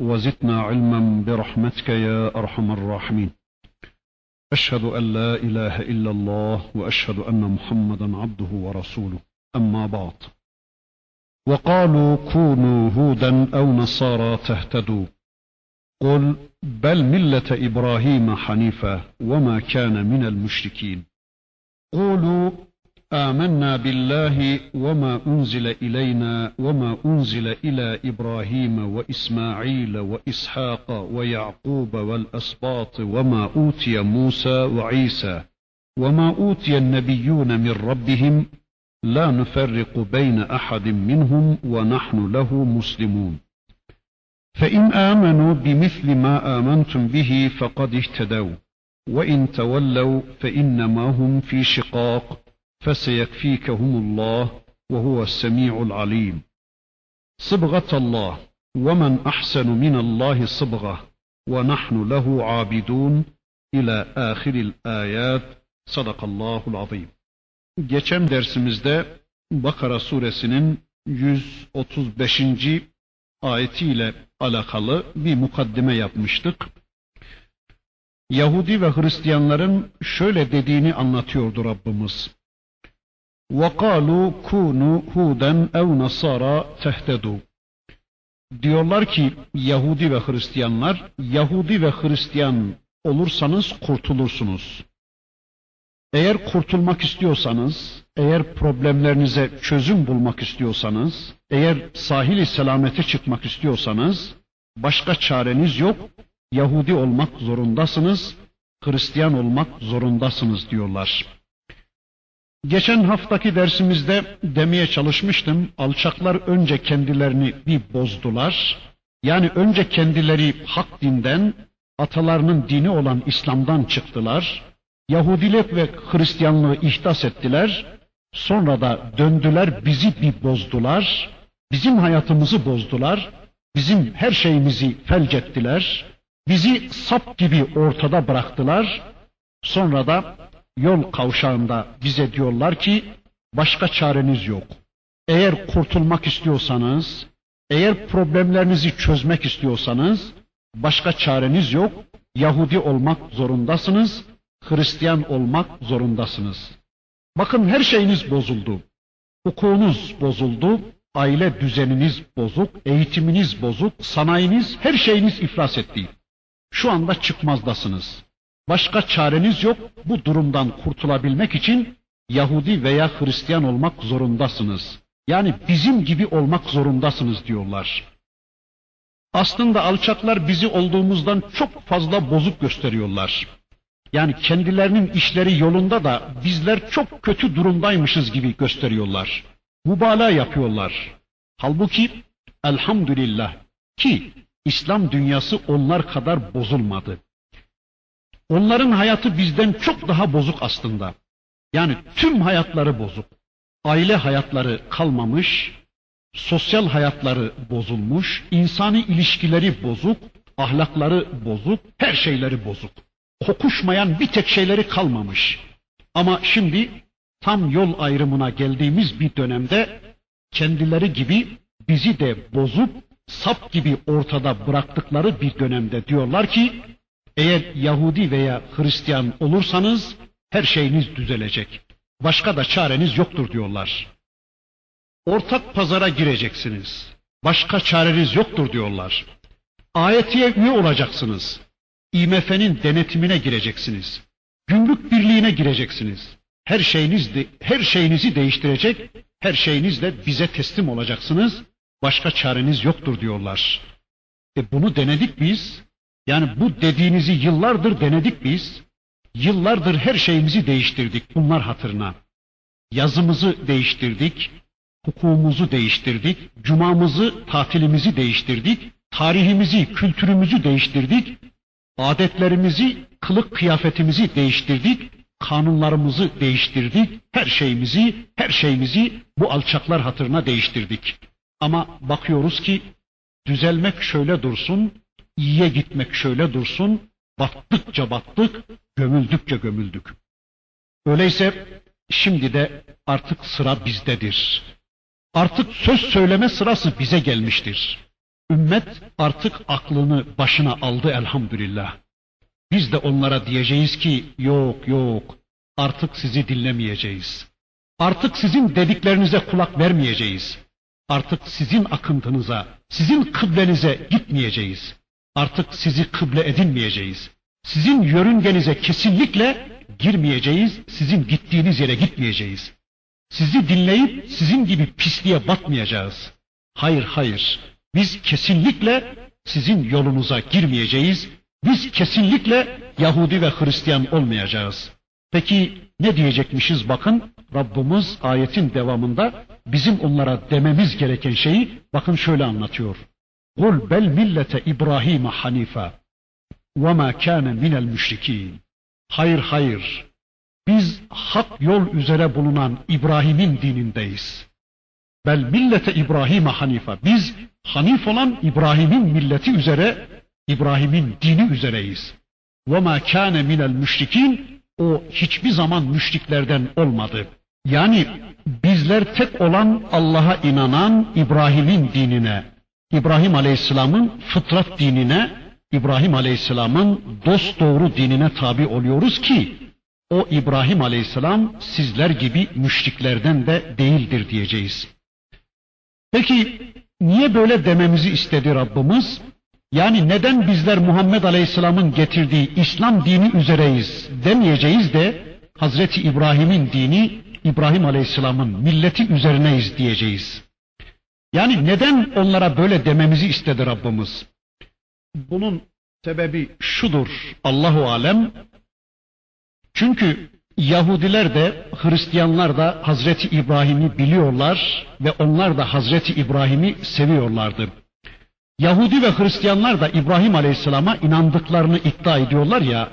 ve zidna ilmen birahmetke ya erhamerrahimin. Eşhedü en la ilahe illallah ve eşhedü enne Muhammeden abduhu ve rasuluhu. Amma ba'd. Ve kâlu kûnû hûden ev nasâra tehtedû. Kul bel millete İbrahim'e hanife ve mâ kâne minel müşrikîn. Kûlû âmennâ billâhi ve mâ unzile ileynâ ve mâ unzile ilâ İbrahim'e ve İsmaîl'e ve İshâk'a ve Ya'kûb'e vel esbât'e ve mâ utiye Musa ve İsa ve mâ utiyen nebiyyûne min rabbihim la nuferriku beyne ahadin minhum ve nahnu lehu muslimûn. فَإِنْ آمَنُوا بِمِثْلِ مَا آمَنْتُمْ بِهِ فَقَدْ اِهْتَدَوْا وَإِنْ تَوَلَّوْا فَإِنَّمَا هُمْ فِي شِقَاقٍ فَسَيَكْفِيكَهُمُ اللّٰهُ وَهُوَ السَّمِيعُ الْعَلِيمُ. صِبْغَةَ اللّٰهِ وَمَنْ أَحْسَنُ مِنَ اللّٰهِ صِبْغَةً وَنَحْنُ لَهُ عَابِدُونَ إِلَى آخِرِ الْآيَاتِ. صَدَقَ اللّٰهُ الْعَظِيمُ. Geçen dersimizde Bakara Suresinin 135. ayetiyle alakalı bir mukaddime yapmıştık. Yahudi ve Hristiyanların şöyle dediğini anlatıyordu Rabbimiz. وَقَالُوا كُونُوا هُودًا اَوْ نَصَارَى تَهْتَدُوا. Diyorlar ki Yahudi ve Hristiyanlar, Yahudi ve Hristiyan olursanız kurtulursunuz. Eğer kurtulmak istiyorsanız, eğer problemlerinize çözüm bulmak istiyorsanız, eğer sahili selamete çıkmak istiyorsanız, başka çareniz yok, Yahudi olmak zorundasınız, Hristiyan olmak zorundasınız diyorlar. Geçen haftaki dersimizde demeye çalışmıştım, alçaklar önce kendilerini bir bozdular, yani önce kendileri hak dinden, atalarının dini olan İslam'dan çıktılar, Yahudilik ve Hristiyanlığı ihdas ettiler, sonra da döndüler, bizi bir bozdular, bizim hayatımızı bozdular, bizim her şeyimizi felç ettiler, bizi sap gibi ortada bıraktılar, sonra da yol kavşağında bize diyorlar ki, başka çareniz yok. Eğer kurtulmak istiyorsanız, eğer problemlerinizi çözmek istiyorsanız, başka çareniz yok, Yahudi olmak zorundasınız, Hristiyan olmak zorundasınız. Bakın her şeyiniz bozuldu. Hukukunuz bozuldu, aile düzeniniz bozuk, eğitiminiz bozuk, sanayiniz, her şeyiniz iflas etti. Şu anda çıkmazdasınız. Başka çareniz yok, bu durumdan kurtulabilmek için Yahudi veya Hristiyan olmak zorundasınız. Yani bizim gibi olmak zorundasınız diyorlar. Aslında alçaklar bizi olduğumuzdan çok fazla bozuk gösteriyorlar. Yani kendilerinin işleri yolunda da bizler çok kötü durumdaymışız gibi gösteriyorlar. Mübalağa yapıyorlar. Halbuki elhamdülillah ki İslam dünyası onlar kadar bozulmadı. Onların hayatı bizden çok daha bozuk aslında. Yani tüm hayatları bozuk. Aile hayatları kalmamış, sosyal hayatları bozulmuş, insani ilişkileri bozuk, ahlakları bozuk, her şeyleri bozuk. Kokuşmayan bir tek şeyleri kalmamış. Ama şimdi tam yol ayrımına geldiğimiz bir dönemde kendileri gibi bizi de bozup sap gibi ortada bıraktıkları bir dönemde diyorlar ki eğer Yahudi veya Hristiyan olursanız her şeyiniz düzelecek. Başka da çareniz yoktur diyorlar. Ortak pazara gireceksiniz. Başka çareniz yoktur diyorlar. AYT'ye üye olacaksınız. IMF'nin denetimine gireceksiniz. Gümrük birliğine gireceksiniz. Her şeyinizi değiştirecek, her şeyinizle bize teslim olacaksınız. Başka çareniz yoktur diyorlar. Bunu denedik biz. Yani bu dediğinizi yıllardır denedik biz. Yıllardır her şeyimizi değiştirdik bunlar hatırına. Yazımızı değiştirdik, hukukumuzu değiştirdik, cumamızı, tatilimizi değiştirdik, tarihimizi, kültürümüzü değiştirdik. Adetlerimizi, kılık kıyafetimizi değiştirdik, kanunlarımızı değiştirdik, her şeyimizi bu alçaklar hatırına değiştirdik. Ama bakıyoruz ki düzelmek şöyle dursun, iyiye gitmek şöyle dursun, battıkça battık, gömüldükçe gömüldük. Öyleyse şimdi de artık sıra bizdedir. Artık söz söyleme sırası bize gelmiştir. Ümmet artık aklını başına aldı elhamdülillah. Biz de onlara diyeceğiz ki yok, artık sizi dinlemeyeceğiz. Artık sizin dediklerinize kulak vermeyeceğiz. Artık sizin akıntınıza, sizin kıblenize gitmeyeceğiz. Artık sizi kıble edinmeyeceğiz. Sizin yörüngenize kesinlikle girmeyeceğiz, sizin gittiğiniz yere gitmeyeceğiz. Sizi dinleyip sizin gibi pisliğe batmayacağız. Hayır, biz kesinlikle sizin yolunuza girmeyeceğiz. Biz kesinlikle Yahudi ve Hristiyan olmayacağız. Peki ne diyecekmişiz bakın? Rabbimiz ayetin devamında bizim onlara dememiz gereken şeyi bakın şöyle anlatıyor. قُلْ بَلْ مِلَّةَ إِبْرَاهِيمَ حَنِيفًا وَمَا كَانَ مِنَ الْمُشْرِك۪ينَ Hayır, biz hak yol üzere bulunan İbrahim'in dinindeyiz. Bel millete İbrahim'e hanife. Biz hanif olan İbrahim'in milleti üzere, İbrahim'in dini üzereyiz. Ve ma kâne minel müşrikîn. O hiçbir zaman müşriklerden olmadı. Yani bizler tek olan Allah'a inanan İbrahim'in dinine, İbrahim Aleyhisselam'ın fıtrat dinine, İbrahim Aleyhisselam'ın dosdoğru dinine tabi oluyoruz ki o İbrahim Aleyhisselam sizler gibi müşriklerden de değildir diyeceğiz. Peki niye böyle dememizi istedi Rabbimiz? Yani neden bizler Muhammed Aleyhisselam'ın getirdiği İslam dini üzereyiz demeyeceğiz de Hazreti İbrahim'in dini, İbrahim Aleyhisselam'ın milleti üzerineyiz diyeceğiz. Yani neden onlara böyle dememizi istedi Rabbimiz? Bunun sebebi şudur Allahu alem. Çünkü Yahudiler de Hristiyanlar da Hazreti İbrahim'i biliyorlar ve onlar da Hazreti İbrahim'i seviyorlardı. Yahudi ve Hristiyanlar da İbrahim Aleyhisselam'a inandıklarını iddia ediyorlar ya,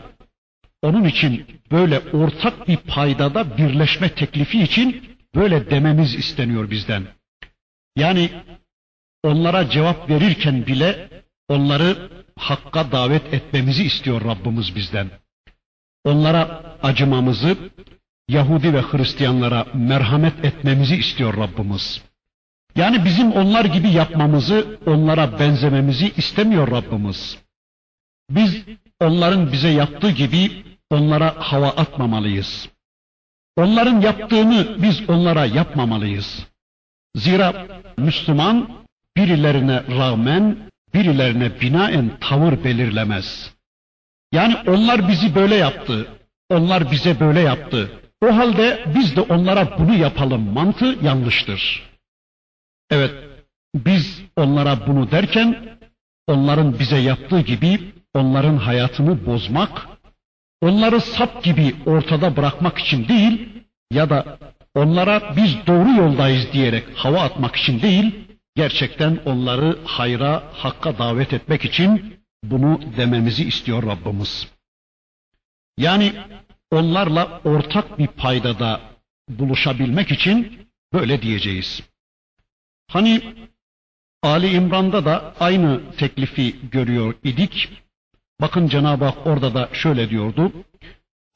onun için böyle ortak bir paydada birleşme teklifi için böyle dememiz isteniyor bizden. Yani onlara cevap verirken bile onları hakka davet etmemizi istiyor Rabbimiz bizden. Onlara acımamızı, Yahudi ve Hristiyanlara merhamet etmemizi istiyor Rabbimiz. Yani bizim onlar gibi yapmamızı, onlara benzememizi istemiyor Rabbimiz. Biz onların bize yaptığı gibi onlara hava atmamalıyız. Onların yaptığını biz onlara yapmamalıyız. Zira Müslüman birilerine rağmen, birilerine binaen tavır belirlemez. Yani onlar bizi böyle yaptı, onlar bize böyle yaptı. O halde biz de onlara bunu yapalım mantığı yanlıştır. Evet, biz onlara bunu derken, onların bize yaptığı gibi onların hayatını bozmak, onları sap gibi ortada bırakmak için değil ya da onlara biz doğru yoldayız diyerek hava atmak için değil, gerçekten onları hayra, hakka davet etmek için bunu dememizi istiyor Rabbimiz. Yani onlarla ortak bir paydada buluşabilmek için böyle diyeceğiz. Hani Ali İmran'da da aynı teklifi görüyor idik. Bakın Cenab-ı Hak orada da şöyle diyordu.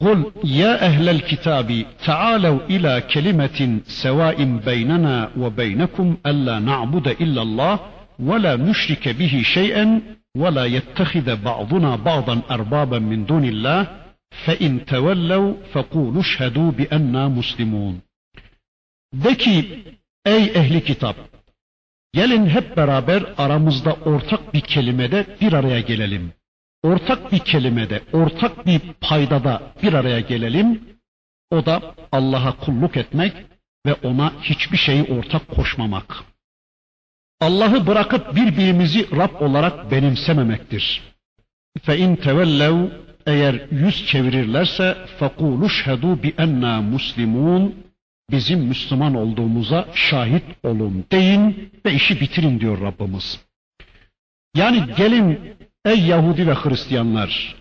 قُلْ يَا أَهْلَ الْكِتَابِ تَعَالَوْا إِلَى كَلِمَةٍ سَوَاءٍ بَيْنَنَا وَبَيْنَكُمْ أَلَّا نَعْبُدَ إِلَّا اللّٰهِ وَلَا نُشْرِكَ بِهِ شَيْئًا وَلَا يَتَّخِذَ بَعْضُنَا بَعْضًا أَرْبَابًا مِنْ دُونِ اللّٰهِ فَاِنْ تَوَلَّوْا فَقُولُوا اشْهَدُوا بِأَنَّا مُسْلِمُونَ De ki, ey ehli kitap, gelin hep beraber aramızda ortak bir kelimede bir araya gelelim. Ortak bir kelimede, ortak bir paydada bir araya gelelim. O da Allah'a kulluk etmek ve ona hiçbir şeyi ortak koşmamak. Allah'ı bırakıp birbirimizi Rab olarak benimsememektir. فَاِنْ تَوَلَّوْا Eğer yüz çevirirlerse فَقُولُ شَهَدُوا بِأَنَّا مُسْلِمُونَ Bizim Müslüman olduğumuza şahit olun deyin ve işi bitirin diyor Rabbimiz. Yani gelin ey Yahudi ve Hristiyanlar,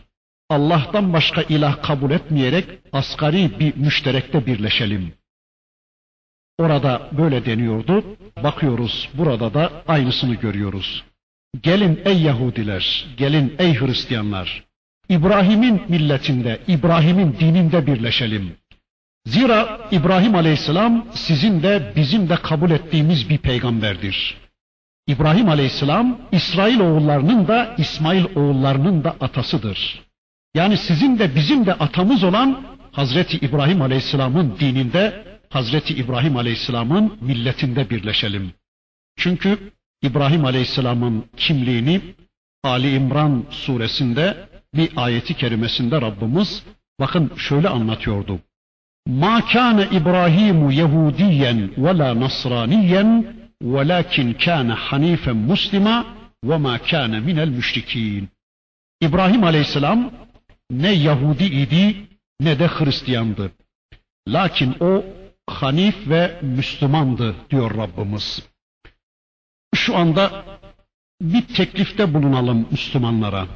Allah'tan başka ilah kabul etmeyerek asgari bir müşterekte birleşelim. Orada böyle deniyordu. Bakıyoruz burada da aynısını görüyoruz. Gelin ey Yahudiler, gelin ey Hristiyanlar. İbrahim'in milletinde, İbrahim'in dininde birleşelim. Zira İbrahim Aleyhisselam sizin de bizim de kabul ettiğimiz bir peygamberdir. İbrahim Aleyhisselam İsrail oğullarının da İsmail oğullarının da atasıdır. Yani sizin de bizim de atamız olan Hazreti İbrahim Aleyhisselam'ın dininde, Hazreti İbrahim Aleyhisselam'ın milletinde birleşelim. Çünkü İbrahim Aleyhisselam'ın kimliğini Ali İmran suresinde bir ayeti kerimesinde Rabbimiz bakın şöyle anlatıyordu. مَا كَانَ إِبْرَاهِيمُ يَهُودِيًّا وَلَا نَصْرَانِيًّا وَلَكِنْ كَانَ حَنِيفًا مُسْلِمًا وَمَا كَانَ مِنَ الْمُشْرِكِينَ İbrahim Aleyhisselam ne Yahudi idi ne de Hristiyandı. Lakin o hanif ve Müslümandı diyor Rabbimiz. Şu anda bir teklifte bulunalım Müslümanlara.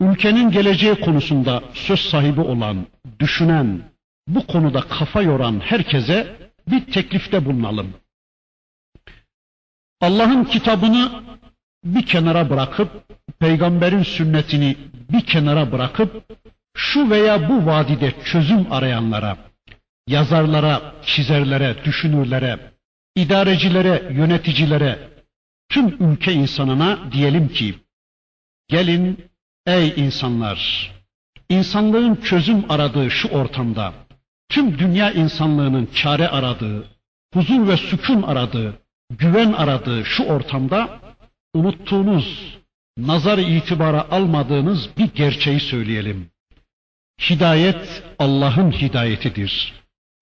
Ülkenin geleceği konusunda söz sahibi olan, düşünen, bu konuda kafa yoran herkese bir teklifte bulunalım. Allah'ın kitabını bir kenara bırakıp, peygamberin sünnetini bir kenara bırakıp, şu veya bu vadide çözüm arayanlara, yazarlara, çizerlere, düşünürlere, idarecilere, yöneticilere, tüm ülke insanına diyelim ki, gelin ey insanlar, insanlığın çözüm aradığı şu ortamda, tüm dünya insanlığının çare aradığı, huzur ve sükun aradığı, güven aradığı şu ortamda unuttuğunuz, nazar-ı itibara almadığınız bir gerçeği söyleyelim. Hidayet Allah'ın hidayetidir.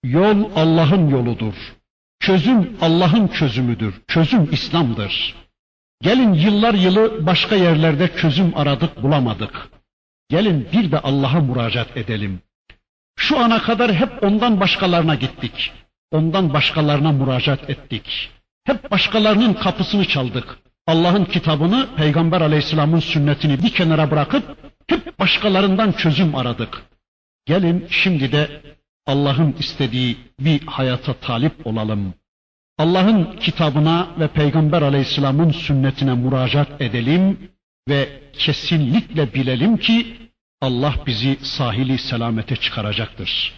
Yol Allah'ın yoludur. Çözüm Allah'ın çözümüdür. Çözüm İslam'dır. Gelin yıllar yılı başka yerlerde çözüm aradık bulamadık. Gelin bir de Allah'a müracaat edelim. Şu ana kadar hep ondan başkalarına gittik. Ondan başkalarına müracaat ettik. Hep başkalarının kapısını çaldık. Allah'ın kitabını, Peygamber Aleyhisselam'ın sünnetini bir kenara bırakıp hep başkalarından çözüm aradık. Gelin şimdi de Allah'ın istediği bir hayata talip olalım. Allah'ın kitabına ve Peygamber Aleyhisselam'ın sünnetine müracaat edelim ve kesinlikle bilelim ki Allah bizi sahili selamete çıkaracaktır.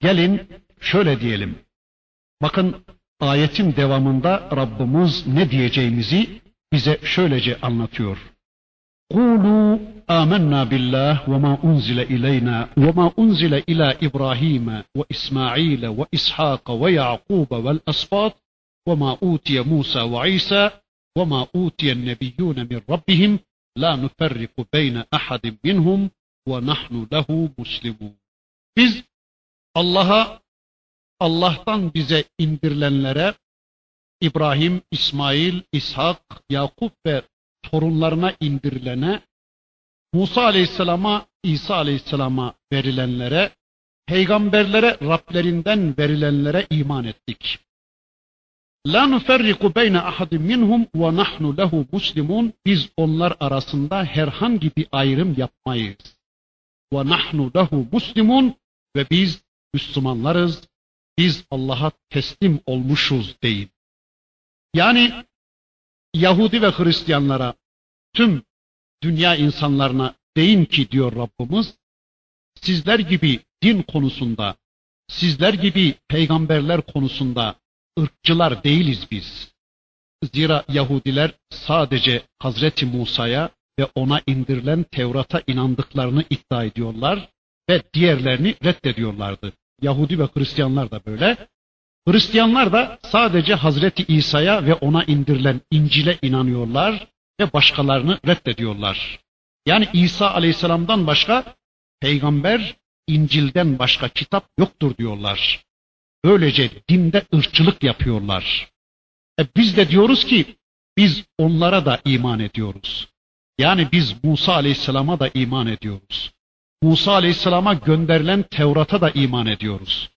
Gelin şöyle diyelim. Bakın ayetin devamında Rabbimiz ne diyeceğimizi bize şöylece anlatıyor. قُولُوا آمَنَّا بِاللّٰهِ وَمَا أُنْزِلَ إِلَيْنَا وَمَا أُنْزِلَ إِلَى إِبْرَاهِيمَ وَإِسْمَاعِيلَ وَإِسْحَاقَ وَيَعْقُوبَ وَالْأَسْبَاطِ وَمَا أُوتِيَ مُوسَى وَعِيسَى وَمَا أُوتِيَ النَّبِيُّونَ مِنْ رَبِّهِمْ لَا نُفَرِّقُ بَيْنَ أَحَدٍ مِنْهُمْ وَنَحْنُ لَهُ مُسْلِمُونَ Biz Allah'a, Allah'tan bize indirilenlere, İbrahim, İsmail, İshak, Yakup ve torunlarına indirilene, Musa Aleyhisselam'a, İsa Aleyhisselam'a verilenlere, peygamberlere Rablerinden verilenlere iman ettik. La nuferriku beyne ahadin minhum ve nahnu lehu muslimun. Biz onlar arasında herhangi bir ayrım yapmayız. Ve nahnu lehu muslimun ve biz Müslümanlarız. Biz Allah'a teslim olmuşuz deyin. Yani Yahudi ve Hristiyanlara, tüm dünya insanlarına deyin ki diyor Rabbimiz, sizler gibi din konusunda, sizler gibi peygamberler konusunda ırkçılar değiliz biz. Zira Yahudiler sadece Hazreti Musa'ya ve ona indirilen Tevrat'a inandıklarını iddia ediyorlar ve diğerlerini reddediyorlardı. Yahudi ve Hristiyanlar da böyle. Hristiyanlar da sadece Hazreti İsa'ya ve ona indirilen İncil'e inanıyorlar ve başkalarını reddediyorlar. Yani İsa Aleyhisselam'dan başka peygamber, İncil'den başka kitap yoktur diyorlar. Böylece dinde ırkçılık yapıyorlar. Biz de diyoruz ki biz onlara da iman ediyoruz. Yani biz Musa Aleyhisselam'a da iman ediyoruz. Musa Aleyhisselam'a gönderilen Tevrat'a da iman ediyoruz.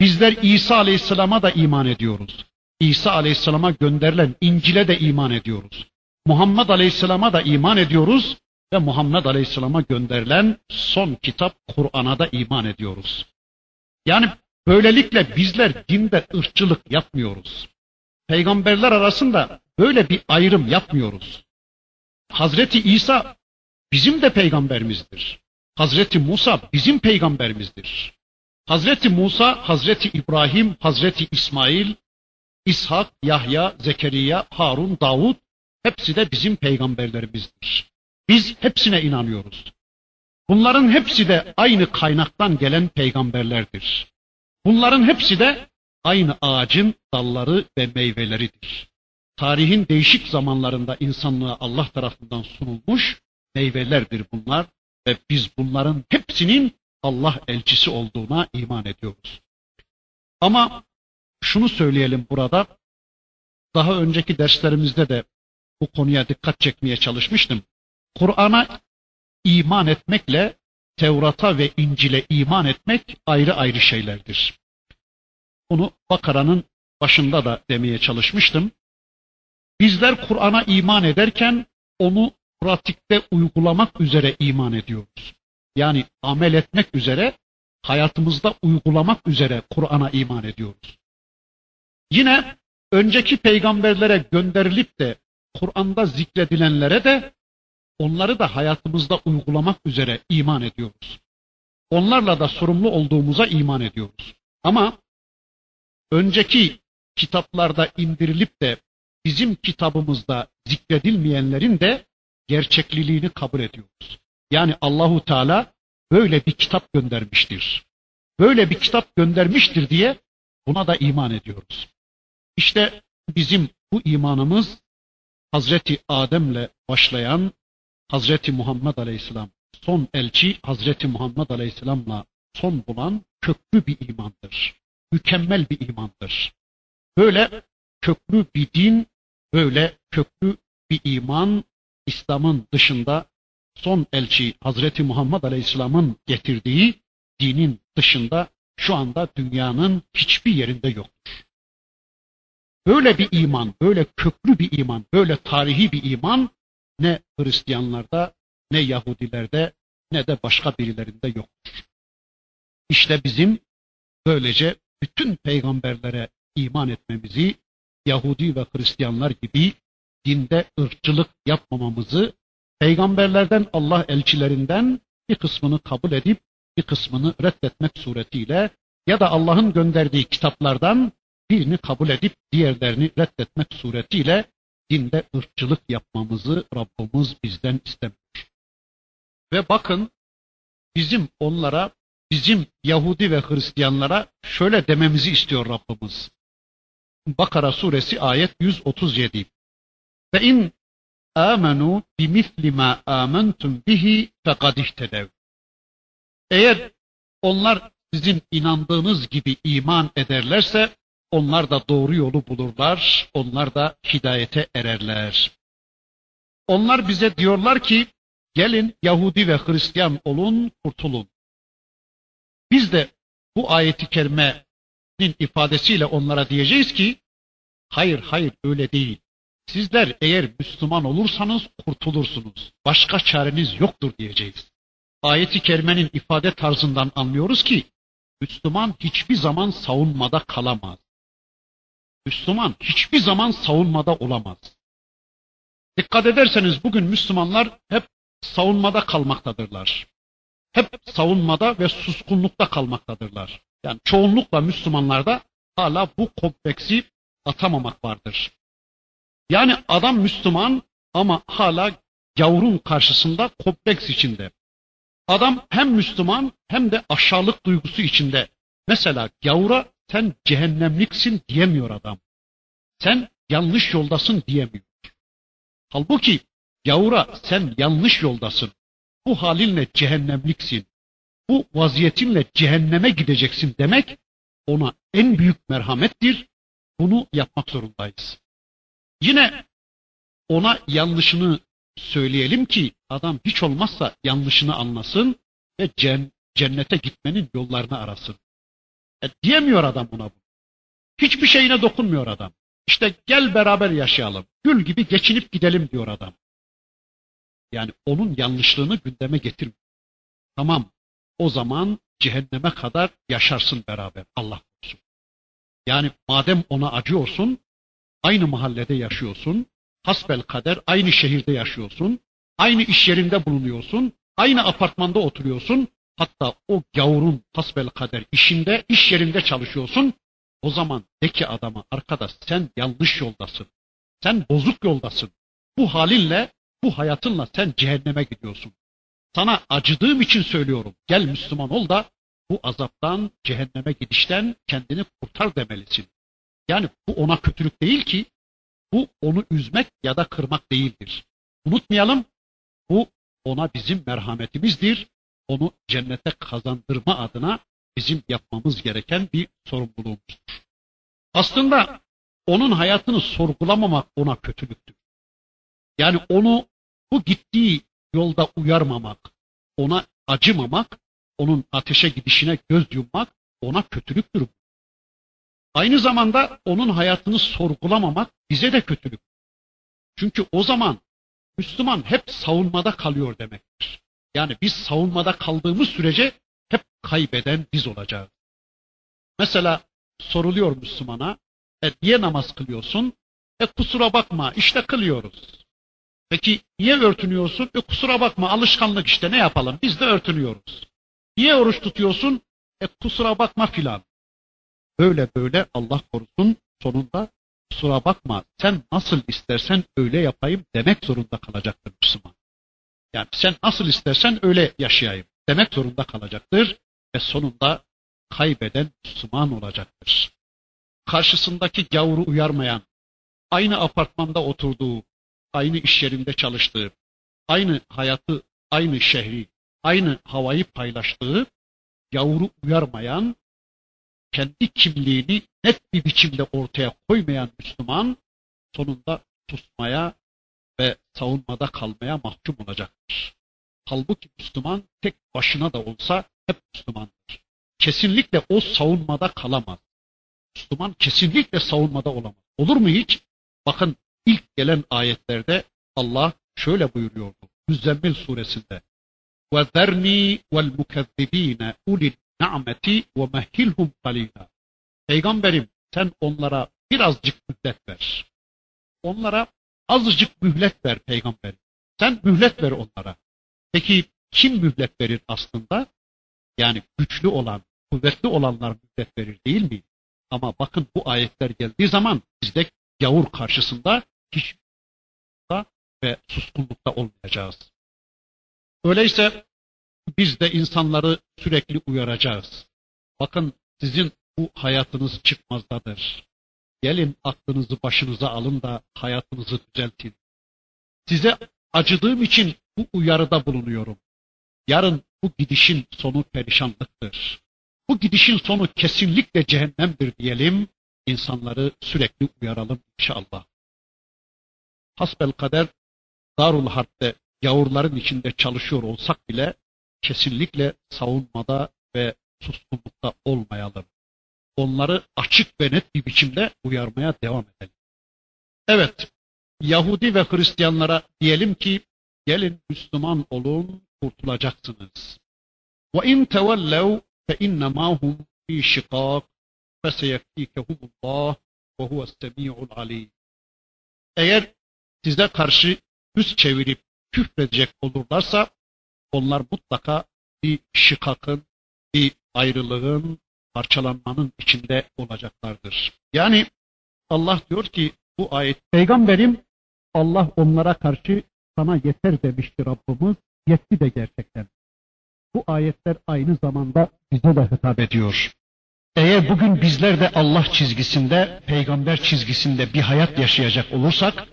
Bizler İsa Aleyhisselam'a da iman ediyoruz. İsa Aleyhisselam'a gönderilen İncil'e de iman ediyoruz. Muhammed Aleyhisselam'a da iman ediyoruz. ve Muhammed Aleyhisselam'a gönderilen son kitap Kur'an'a da iman ediyoruz. Yani böylelikle bizler dinde ırkçılık yapmıyoruz. Peygamberler arasında böyle bir ayrım yapmıyoruz. Hazreti İsa bizim de peygamberimizdir. Hazreti Musa bizim peygamberimizdir. Hazreti Musa, Hazreti İbrahim, Hazreti İsmail, İshak, Yahya, Zekeriya, Harun, Davud hepsi de bizim peygamberlerimizdir. Biz hepsine inanıyoruz. Bunların hepsi de aynı kaynaktan gelen peygamberlerdir. Bunların hepsi de aynı ağacın dalları ve meyveleridir. Tarihin değişik zamanlarında insanlığa Allah tarafından sunulmuş meyvelerdir bunlar ve biz bunların hepsinin Allah elçisi olduğuna iman ediyoruz. Ama şunu söyleyelim burada, daha önceki derslerimizde de bu konuya dikkat çekmeye çalışmıştım. Kur'an'a iman etmekle Tevrat'a ve İncil'e iman etmek ayrı ayrı şeylerdir. Bunu Bakara'nın başında da demeye çalışmıştım. Bizler Kur'an'a iman ederken onu pratikte uygulamak üzere iman ediyoruz. Yani amel etmek üzere, hayatımızda uygulamak üzere Kur'an'a iman ediyoruz. Yine önceki peygamberlere gönderilip de Kur'an'da zikredilenlere de onları da hayatımızda uygulamak üzere iman ediyoruz. Onlarla da sorumlu olduğumuza iman ediyoruz. Ama önceki kitaplarda indirilip de bizim kitabımızda zikredilmeyenlerin de gerçekliliğini kabul ediyoruz. Yani Allahu Teala böyle bir kitap göndermiştir. Böyle bir kitap göndermiştir diye buna da iman ediyoruz. İşte bizim bu imanımız Hazreti Adem'le başlayan, Hazreti Muhammed Aleyhisselam son elçi, Hazreti Muhammed Aleyhisselam'la son bulan köklü bir imandır. Mükemmel bir imandır. Böyle köklü bir din, böyle köklü bir iman İslam'ın dışında son elçi Hazreti Muhammed Aleyhisselam'ın getirdiği dinin dışında şu anda dünyanın hiçbir yerinde yoktur. Böyle bir iman, böyle köklü bir iman, böyle tarihi bir iman ne Hristiyanlarda, ne Yahudilerde, ne de başka birilerinde yoktur. İşte bizim böylece bütün peygamberlere iman etmemizi, Yahudi ve Hristiyanlar gibi dinde ırkçılık yapmamamızı, peygamberlerden, Allah elçilerinden bir kısmını kabul edip bir kısmını reddetmek suretiyle ya da Allah'ın gönderdiği kitaplardan birini kabul edip diğerlerini reddetmek suretiyle dinde ırkçılık yapmamızı Rabbimiz bizden istemiyor. Ve bakın bizim onlara, bizim Yahudi ve Hristiyanlara şöyle dememizi istiyor Rabbimiz. Bakara Suresi ayet 137. Ve in amenu bimithli ma amantum bihi fekad ihtedev. Eğer onlar sizin inandığınız gibi iman ederlerse onlar da doğru yolu bulurlar, onlar da hidayete ererler. Onlar bize diyorlar ki gelin Yahudi ve Hristiyan olun, kurtulun. Biz de bu ayeti kerimenin ifadesiyle onlara diyeceğiz ki hayır hayır öyle değil. Sizler eğer Müslüman olursanız kurtulursunuz. Başka çareniz yoktur diyeceğiz. Ayeti kerimenin ifade tarzından anlıyoruz ki Müslüman hiçbir zaman savunmada kalamaz. Müslüman hiçbir zaman savunmada olamaz. Dikkat ederseniz bugün Müslümanlar hep savunmada kalmaktadırlar. Hep savunmada ve suskunlukta kalmaktadırlar. Yani çoğunlukla Müslümanlarda hala bu kompleksi atamamak vardır. Yani adam Müslüman ama hala gavurun karşısında kompleks içinde. Adam hem Müslüman hem de aşağılık duygusu içinde. Mesela gavura sen cehennemliksin diyemiyor adam. Sen yanlış yoldasın diyemiyor. Halbuki gavura sen yanlış yoldasın. Bu halinle cehennemliksin. Bu vaziyetinle cehenneme gideceksin demek ona en büyük merhamettir. Bunu yapmak zorundayız. Yine ona yanlışını söyleyelim ki adam hiç olmazsa yanlışını anlasın ve cennete gitmenin yollarını arasın. Diyemiyor adam buna bunu. Hiçbir şeyine dokunmuyor adam. İşte gel beraber yaşayalım, gül gibi geçinip gidelim diyor adam. Yani onun yanlışlığını gündeme getirme. Tamam, o zaman cehenneme kadar yaşarsın beraber, Allah korusun. Yani madem ona acıyorsun, aynı mahallede yaşıyorsun, hasbel kader aynı şehirde yaşıyorsun, aynı iş yerinde bulunuyorsun, aynı apartmanda oturuyorsun, hatta o gavurun hasbel kader işinde, iş yerinde çalışıyorsun, o zaman de ki adama, arkadaş sen yanlış yoldasın, sen bozuk yoldasın, bu halinle, bu hayatınla sen cehenneme gidiyorsun. Sana acıdığım için söylüyorum, gel Müslüman ol da bu azaptan, cehenneme gidişten kendini kurtar demelisin. Yani bu ona kötülük değil ki, bu onu üzmek ya da kırmak değildir. Unutmayalım, bu ona bizim merhametimizdir, onu cennete kazandırma adına bizim yapmamız gereken bir sorumluluğumuzdur. Aslında onun hayatını sorgulamamak ona kötülüktür. Yani onu bu gittiği yolda uyarmamak, ona acımamak, onun ateşe gidişine göz yummak ona kötülüktür. Aynı zamanda onun hayatını sorgulamamak bize de kötülük. Çünkü o zaman Müslüman hep savunmada kalıyor demektir. Yani biz savunmada kaldığımız sürece hep kaybeden biz olacağız. Mesela soruluyor Müslümana, niye namaz kılıyorsun? Kusura bakma, işte kılıyoruz. Peki niye örtünüyorsun? Kusura bakma, alışkanlık işte, ne yapalım, biz de örtünüyoruz. Niye oruç tutuyorsun? Kusura bakma filan. Böyle böyle, Allah korusun, sonunda kusura bakma, sen nasıl istersen öyle yapayım demek zorunda kalacaktır Müslüman. Yani sen nasıl istersen öyle yaşayayım demek zorunda kalacaktır ve sonunda kaybeden Müslüman olacaktır. Karşısındaki gavuru uyarmayan, aynı apartmanda oturduğu, aynı iş yerinde çalıştığı, aynı hayatı, aynı şehri, aynı havayı paylaştığı, gavuru uyarmayan, kendi kimliğini net bir biçimde ortaya koymayan Müslüman, sonunda susmaya ve savunmada kalmaya mahkum olacaktır. Halbuki Müslüman tek başına da olsa hep Müslümandır. Kesinlikle o savunmada kalamaz. Müslüman kesinlikle savunmada olamaz. Olur mu hiç? Bakın, İlk gelen ayetlerde Allah şöyle buyuruyordu. Müzzemmil suresinde وَذَرْنِي وَالْمُكَذِّب۪ينَ اُلِ النَّعْمَةِ وَمَهِّلْهُمْ قَلِيلًا Peygamberim sen onlara birazcık mühlet ver. Onlara azıcık mühlet ver peygamberim. Sen mühlet ver onlara. Peki kim mühlet verir aslında? Yani güçlü olan, kuvvetli olanlar mühlet verir değil mi? Ama bakın bu ayetler geldiği zaman bizde gavur karşısında hiç ve suskunlukta olmayacağız. Öyleyse biz de insanları sürekli uyaracağız. Bakın sizin bu hayatınız çıkmazdadır. Gelin aklınızı başınıza alın da hayatınızı düzeltin. Size acıdığım için bu uyarıda bulunuyorum. Yarın bu gidişin sonu perişanlıktır. Bu gidişin sonu kesinlikle cehennemdir diyelim. İnsanları sürekli uyaralım inşallah. Hasbel kader Darul Harp'te gavurların içinde çalışıyor olsak bile kesinlikle savunmada ve suskunlukta olmayalım. Onları açık ve net bir biçimde uyarmaya devam edelim. Evet, Yahudi ve Hristiyanlara diyelim ki gelin Müslüman olun, kurtulacaksınız. وَاِنْ تَوَلَّوْا فَاِنَّمَا هُمْ فِي شِقَاقٍ فَسَيَكْفِيكَهُمُ اللّٰهُ السَّمِيعُ الْعَلِيمُ Eğer size karşı yüz çevirip küfredecek olurlarsa onlar mutlaka bir şikakın, bir ayrılığın, parçalanmanın içinde olacaklardır. Yani Allah diyor ki bu ayet, peygamberim Allah onlara karşı sana yeter demişti Rabbimiz, yetti de gerçekten. Bu ayetler aynı zamanda bize de hitap ediyor. Eğer bugün bizler de Allah çizgisinde, peygamber çizgisinde bir hayat yaşayacak olursak,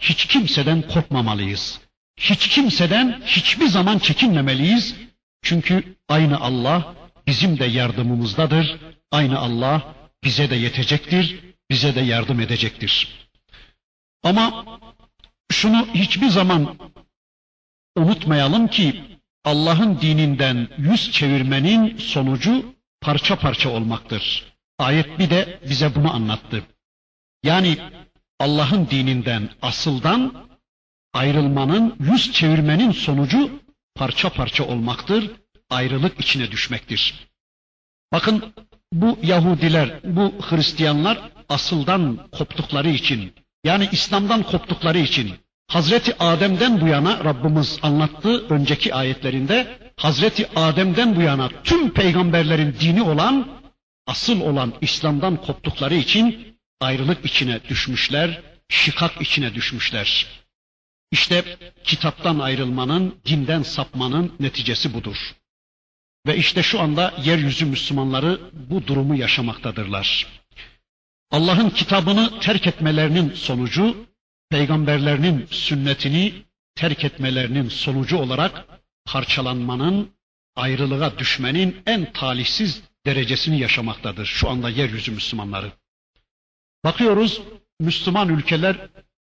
hiç kimseden korkmamalıyız. Hiç kimseden hiçbir zaman çekinmemeliyiz. Çünkü aynı Allah bizim de yardımımızdadır. Aynı Allah bize de yetecektir, bize de yardım edecektir. Ama şunu hiçbir zaman unutmayalım ki, Allah'ın dininden yüz çevirmenin sonucu, parça parça olmaktır. Ayet bir de bize bunu anlattı. Yani Allah'ın dininden, asıldan ayrılmanın, yüz çevirmenin sonucu parça parça olmaktır, ayrılık içine düşmektir. Bakın bu Yahudiler, bu Hristiyanlar asıldan koptukları için, yani İslam'dan koptukları için, Hazreti Adem'den bu yana Rabbimiz anlattı önceki ayetlerinde, Hazreti Adem'den bu yana tüm peygamberlerin dini olan, asıl olan İslam'dan koptukları için ayrılık içine düşmüşler, şikak içine düşmüşler. İşte kitaptan ayrılmanın, dinden sapmanın neticesi budur. Ve işte şu anda yeryüzü Müslümanları bu durumu yaşamaktadırlar. Allah'ın kitabını terk etmelerinin sonucu, peygamberlerinin sünnetini terk etmelerinin sonucu olarak parçalanmanın, ayrılığa düşmenin en talihsiz derecesini yaşamaktadır şu anda yeryüzü Müslümanları. Bakıyoruz Müslüman ülkeler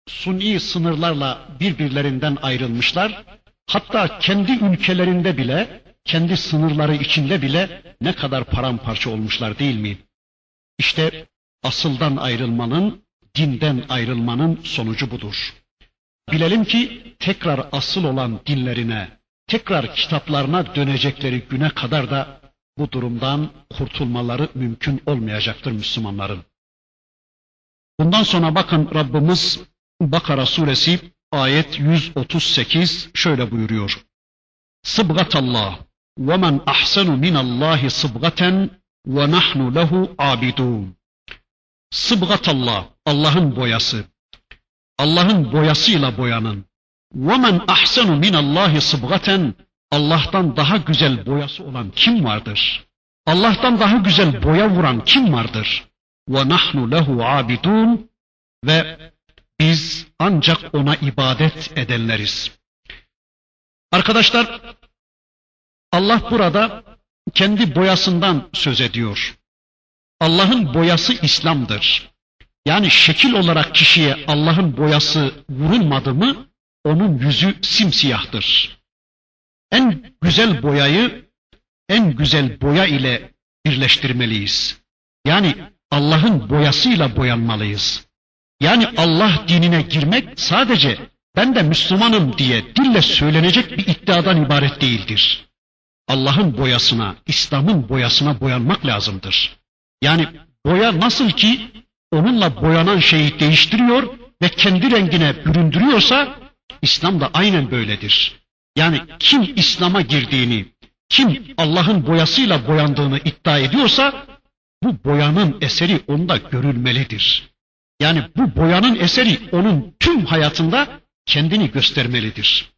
suni sınırlarla birbirlerinden ayrılmışlar. Hatta kendi ülkelerinde bile, kendi sınırları içinde bile ne kadar paramparça olmuşlar değil mi? İşte asıldan ayrılmanın, dinden ayrılmanın sonucu budur. Bilelim ki tekrar asıl olan dinlerine, tekrar kitaplarına dönecekleri güne kadar da bu durumdan kurtulmaları mümkün olmayacaktır Müslümanların. Bundan sonra bakın Rabbimiz Bakara Suresi ayet 138 şöyle buyuruyor. Sıbgatallah ve men ahsenu minallahi sıbgaten ve nahnu lehu abidun. Sıbgatallah, Allah'ın boyası. Allah'ın boyasıyla boyanın. Ve men ahsenu minallahi sıbgaten, Allah'tan daha güzel boyası olan kim vardır? Allah'tan daha güzel boya vuran kim vardır? Ve nahnu lehu abidun, ve biz ancak ona ibadet edenleriz. Arkadaşlar, Allah burada kendi boyasından söz ediyor. Allah'ın boyası İslam'dır. Yani şekil olarak kişiye Allah'ın boyası vurulmadı mı, onun yüzü simsiyahtır. En güzel boyayı, en güzel boya ile birleştirmeliyiz. Yani Allah'ın boyasıyla boyanmalıyız. Yani Allah dinine girmek sadece ben de Müslümanım diye dille söylenecek bir iddiadan ibaret değildir. Allah'ın boyasına, İslam'ın boyasına boyanmak lazımdır. Yani boya nasıl ki onunla boyanan şeyi değiştiriyor ve kendi rengine büründürüyorsa, İslam da aynen böyledir. Yani kim İslam'a girdiğini, kim Allah'ın boyasıyla boyandığını iddia ediyorsa, bu boyanın eseri onda görülmelidir. Yani bu boyanın eseri onun tüm hayatında kendini göstermelidir.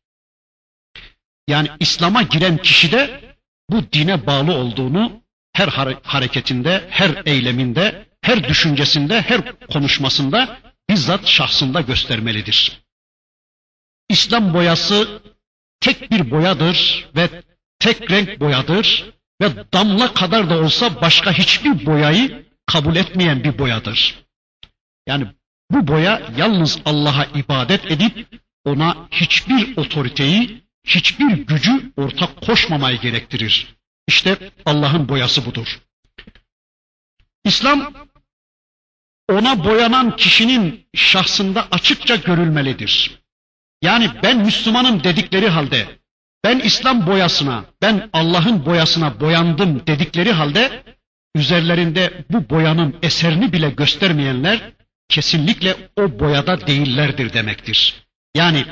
Yani İslam'a giren kişi de bu dine bağlı olduğunu her hareketinde, her eyleminde, her düşüncesinde, her konuşmasında bizzat şahsında göstermelidir. İslam boyası tek bir boyadır ve tek renk boyadır ve damla kadar da olsa başka hiçbir boyayı kabul etmeyen bir boyadır. Yani bu boya yalnız Allah'a ibadet edip ona hiçbir otoriteyi, hiçbir gücü ortak koşmamayı gerektirir. İşte Allah'ın boyası budur. İslam, ona boyanan kişinin şahsında açıkça görülmelidir. Yani ben Müslümanım dedikleri halde, ben İslam boyasına, ben Allah'ın boyasına boyandım dedikleri halde, üzerlerinde bu boyanın eserini bile göstermeyenler, kesinlikle o boyada değillerdir demektir. Yani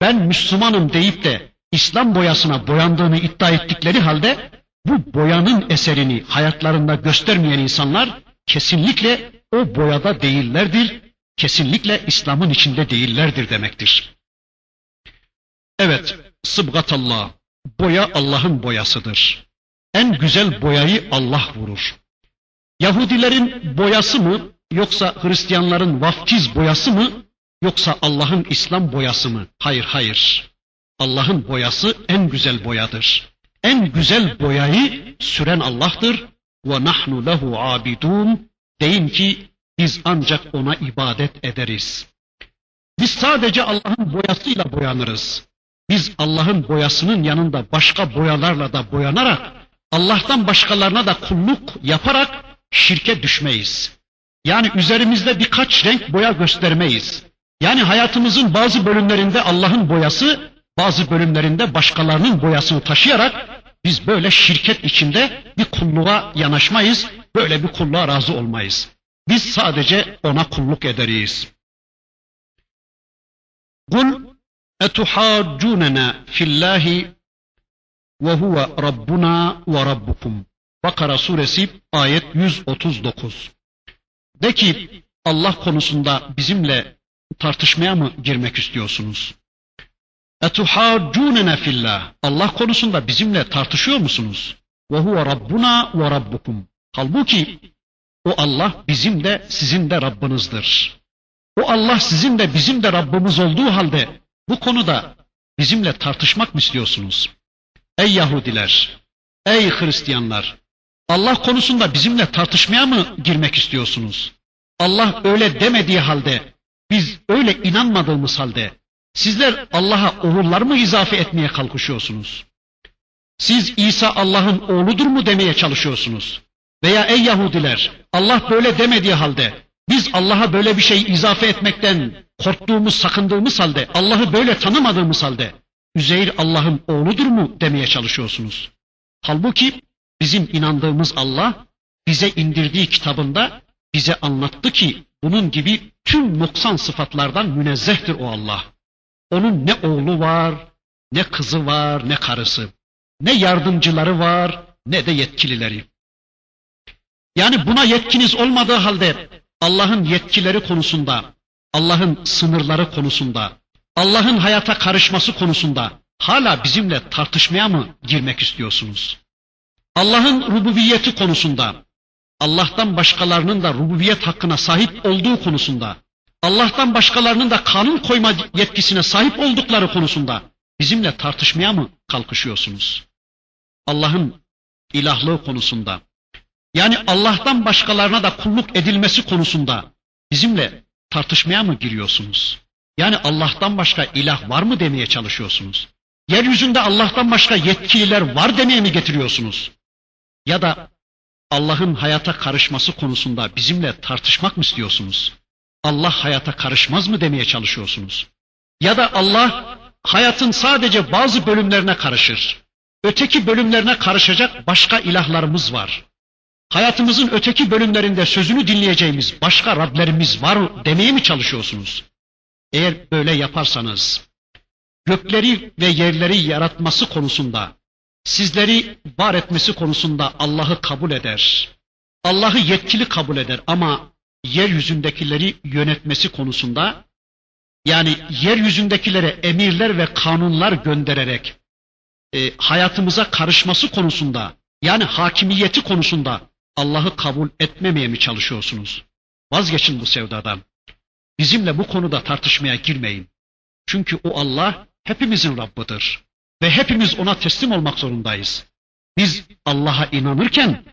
ben Müslümanım deyip de İslam boyasına boyandığını iddia ettikleri halde bu boyanın eserini hayatlarında göstermeyen insanlar kesinlikle o boyada değillerdir, kesinlikle İslam'ın içinde değillerdir demektir. Evet, sıbgatallah, boya Allah'ın boyasıdır. En güzel boyayı Allah vurur. Yahudilerin boyası mı? Yoksa Hristiyanların vaftiz boyası mı? Yoksa Allah'ın İslam boyası mı? Hayır, hayır. Allah'ın boyası en güzel boyadır. En güzel boyayı süren Allah'tır. وَنَحْنُ لَهُ عَابِدُونَ. Deyin ki biz ancak ona ibadet ederiz. Biz sadece Allah'ın boyasıyla boyanırız. Biz Allah'ın boyasının yanında başka boyalarla da boyanarak, Allah'tan başkalarına da kulluk yaparak şirke düşmeyiz. Yani üzerimizde birkaç renk boya göstermeyiz. Yani hayatımızın bazı bölümlerinde Allah'ın boyası, bazı bölümlerinde başkalarının boyasını taşıyarak biz böyle şirket içinde bir kulluğa yanaşmayız, böyle bir kulluğa razı olmayız. Biz sadece ona kulluk ederiz. Kul etuhaccunena fillahi ve huve rabbuna ve rabbukum. Bakara Suresi ayet 139. De ki, Allah konusunda bizimle tartışmaya mı girmek istiyorsunuz? Etuhaccunena fillah. Allah konusunda bizimle tartışıyor musunuz? Ve huve rabbuna ve rabbukum. Halbuki o Allah bizim de sizin de Rabbinizdir. O Allah sizin de bizim de Rabbimiz olduğu halde bu konuda bizimle tartışmak mı istiyorsunuz? Ey Yahudiler, ey Hristiyanlar, Allah konusunda bizimle tartışmaya mı girmek istiyorsunuz? Allah öyle demediği halde, biz öyle inanmadığımız halde, sizler Allah'a oğullar mı izafe etmeye kalkışıyorsunuz? Siz İsa Allah'ın oğludur mu demeye çalışıyorsunuz? Veya ey Yahudiler, Allah böyle demediği halde, biz Allah'a böyle bir şey izafe etmekten korktuğumuz, sakındığımız halde, Allah'ı böyle tanımadığımız halde, Üzeyr Allah'ın oğludur mu demeye çalışıyorsunuz? Halbuki bizim inandığımız Allah, bize indirdiği kitabında bize anlattı ki, bunun gibi tüm noksan sıfatlardan münezzehtir o Allah. Onun ne oğlu var, ne kızı var, ne karısı, ne yardımcıları var, ne de yetkilileri. Yani buna yetkiniz olmadığı halde Allah'ın yetkileri konusunda, Allah'ın sınırları konusunda, Allah'ın hayata karışması konusunda hala bizimle tartışmaya mı girmek istiyorsunuz? Allah'ın rububiyeti konusunda, Allah'tan başkalarının da rububiyet hakkına sahip olduğu konusunda, Allah'tan başkalarının da kanun koyma yetkisine sahip oldukları konusunda bizimle tartışmaya mı kalkışıyorsunuz? Allah'ın ilahlığı konusunda, yani Allah'tan başkalarına da kulluk edilmesi konusunda bizimle tartışmaya mı giriyorsunuz? Yani Allah'tan başka ilah var mı demeye çalışıyorsunuz? Yeryüzünde Allah'tan başka yetkililer var demeye mi getiriyorsunuz? Ya da Allah'ın hayata karışması konusunda bizimle tartışmak mı istiyorsunuz? Allah hayata karışmaz mı demeye çalışıyorsunuz? Ya da Allah hayatın sadece bazı bölümlerine karışır. Öteki bölümlerine karışacak başka ilahlarımız var. Hayatımızın öteki bölümlerinde sözünü dinleyeceğimiz başka Rablerimiz var demeye mi çalışıyorsunuz? Eğer böyle yaparsanız, gökleri ve yerleri yaratması konusunda, sizleri var etmesi konusunda Allah'ı kabul eder. Allah'ı yetkili kabul eder ama yeryüzündekileri yönetmesi konusunda, yani yeryüzündekilere emirler ve kanunlar göndererek hayatımıza karışması konusunda, yani hakimiyeti konusunda Allah'ı kabul etmemeye mi çalışıyorsunuz? Vazgeçin bu sevdadan. Bizimle bu konuda tartışmaya girmeyin. Çünkü o Allah hepimizin Rabbidir. Ve hepimiz ona teslim olmak zorundayız. Biz Allah'a inanırken